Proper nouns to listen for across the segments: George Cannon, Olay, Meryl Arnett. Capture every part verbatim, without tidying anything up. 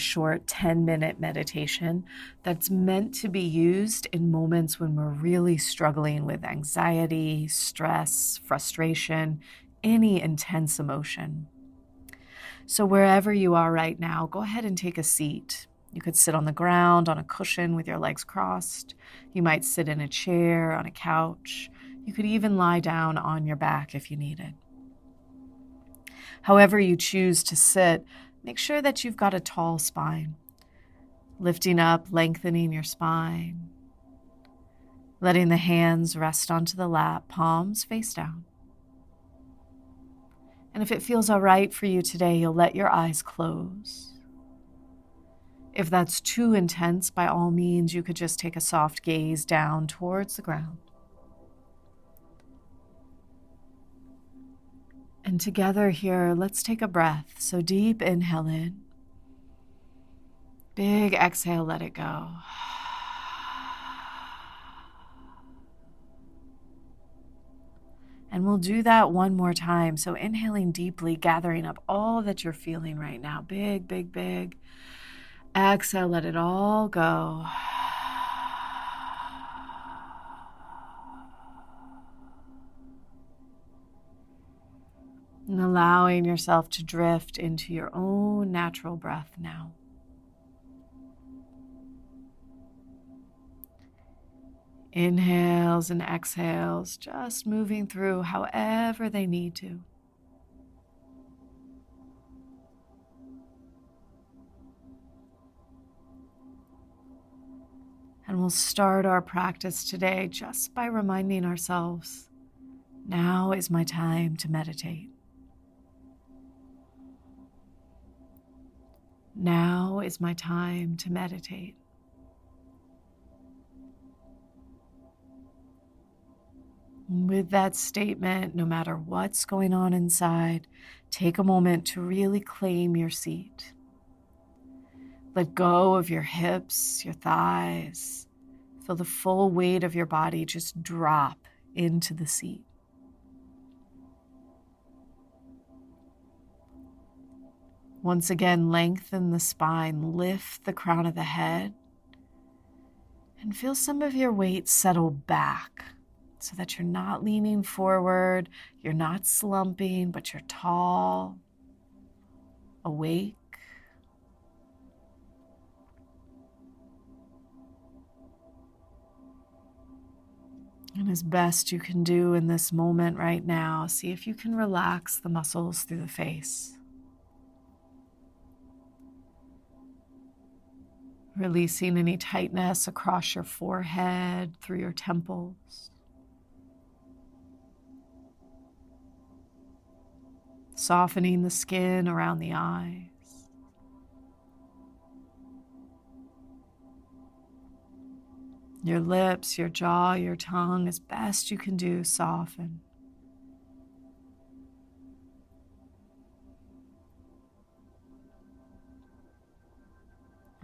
short ten minute meditation that's meant to be used in moments when we're really struggling with anxiety, stress, frustration, any intense emotion. So wherever you are right now, go ahead and take a seat. You could sit on the ground, on a cushion with your legs crossed. You might sit in a chair, on a couch. You could even lie down on your back if you needed. However you choose to sit, make sure that you've got a tall spine, lifting up, lengthening your spine, letting the hands rest onto the lap, palms face down. And if it feels all right for you today, you'll let your eyes close. If that's too intense, by all means, you could just take a soft gaze down towards the ground. And together here, let's take a breath. So deep inhale in. Big exhale, let it go. And we'll do that one more time. So inhaling deeply, gathering up all that you're feeling right now. Big, big, big. Exhale, let it all go. And allowing yourself to drift into your own natural breath now. Inhales and exhales, just moving through however they need to. And we'll start our practice today just by reminding ourselves, now is my time to meditate. Now is my time to meditate. With that statement, no matter what's going on inside, take a moment to really claim your seat. Let go of your hips, your thighs. Feel the full weight of your body just drop into the seat. Once again, lengthen the spine, lift the crown of the head, and feel some of your weight settle back. So that you're not leaning forward, you're not slumping, but you're tall, awake. And as best you can do in this moment right now, see if you can relax the muscles through the face. Releasing any tightness across your forehead, through your temples. Softening the skin around the eyes. Your lips, your jaw, your tongue, as best you can do, soften.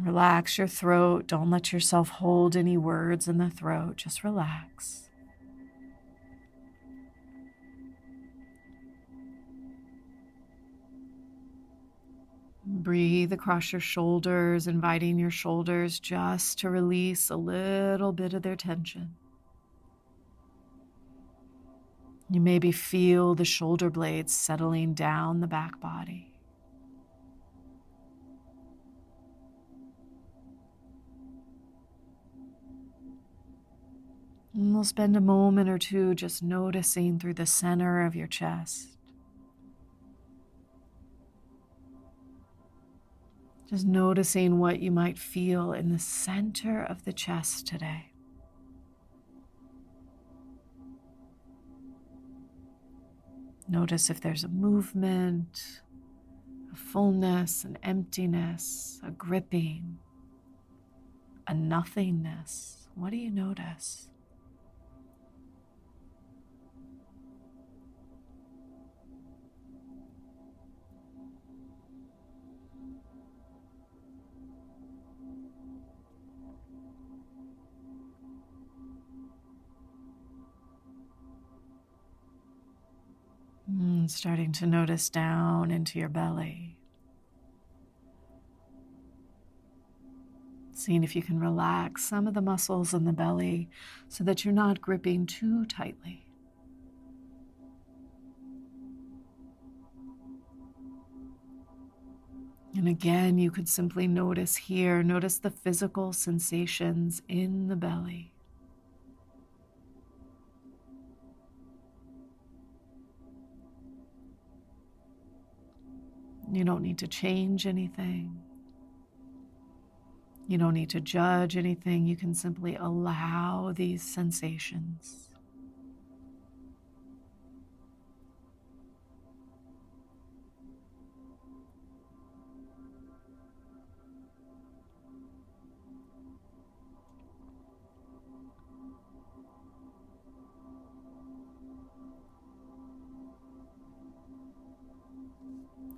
Relax your throat. Don't let yourself hold any words in the throat. Just relax. Breathe across your shoulders, inviting your shoulders just to release a little bit of their tension. You maybe feel the shoulder blades settling down the back body. And we'll spend a moment or two just noticing through the center of your chest. Just noticing what you might feel in the center of the chest today. Notice if there's a movement, a fullness, an emptiness, a gripping, a nothingness. What do you notice? Starting to notice down into your belly. seeing if you can relax some of the muscles in the belly so that you're not gripping too tightly. And again, you could simply notice here, notice the physical sensations in the belly. You don't need to change anything. You don't need to judge anything. You can simply allow these sensations.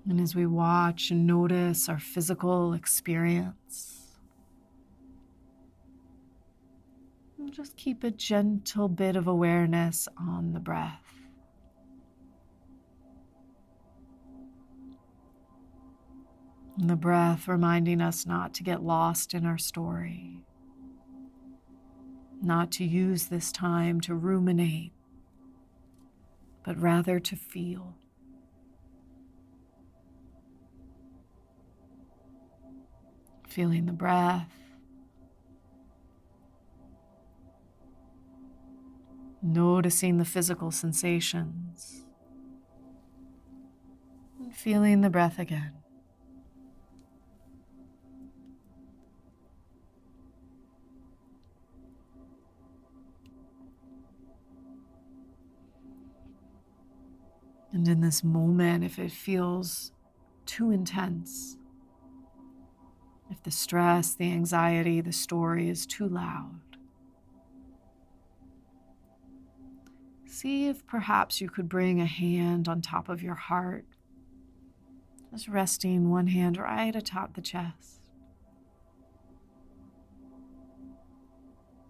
And as we watch and notice our physical experience, we'll just keep a gentle bit of awareness on the breath. And the breath reminding us not to get lost in our story, not to use this time to ruminate, but rather to feel. Feeling the breath, noticing the physical sensations, and feeling the breath again. And in this moment, if it feels too intense, if the stress, the anxiety, the story is too loud, see if perhaps you could bring a hand on top of your heart, just resting one hand right atop the chest,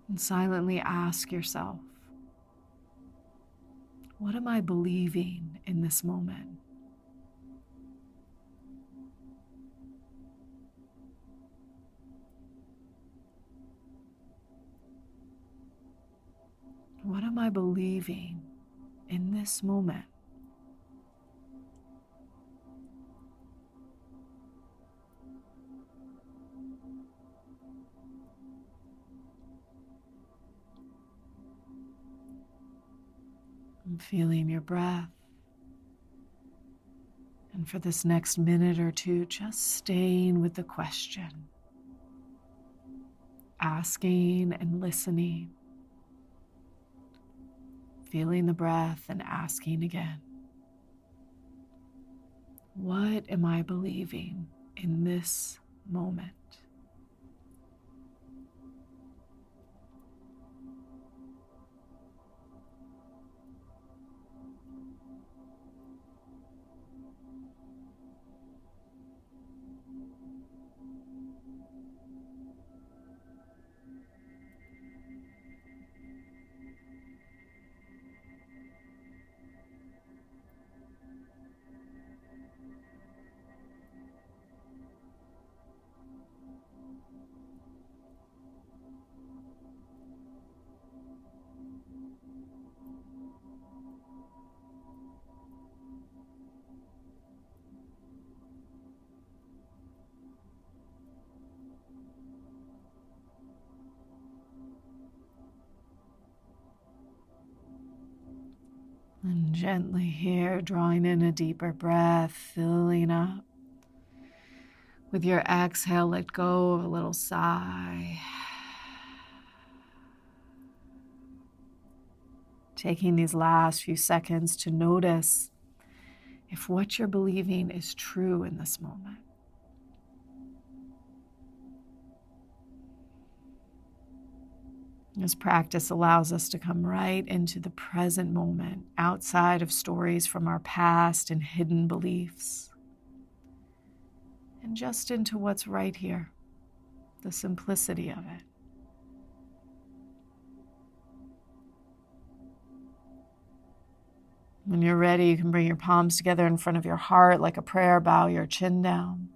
and silently ask yourself, what am I believing in this moment? What am I believing in this moment? I'm feeling your breath. And for this next minute or two, just staying with the question, asking and listening. Feeling the breath and asking again, what am I believing in this moment? And gently here, drawing in a deeper breath, filling up. With your exhale, let go of a little sigh. Taking these last few seconds to notice if what you're believing is true in this moment. This practice allows us to come right into the present moment, outside of stories from our past and hidden beliefs, and just into what's right here, the simplicity of it. When you're ready, you can bring your palms together in front of your heart like a prayer, bow your chin down,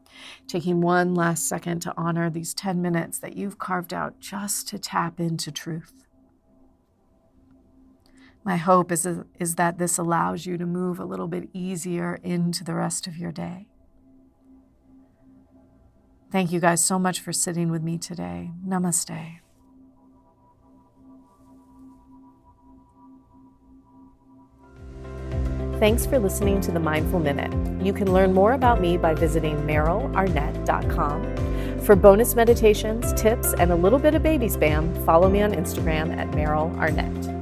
taking one last second to honor these ten minutes that you've carved out just to tap into truth. My hope is, is that this allows you to move a little bit easier into the rest of your day. Thank you guys so much for sitting with me today. Namaste. Thanks for listening to The Mindful Minute. You can learn more about me by visiting meryl arnett dot com. For bonus meditations, tips, and a little bit of baby spam, follow me on Instagram at Meryl Arnett.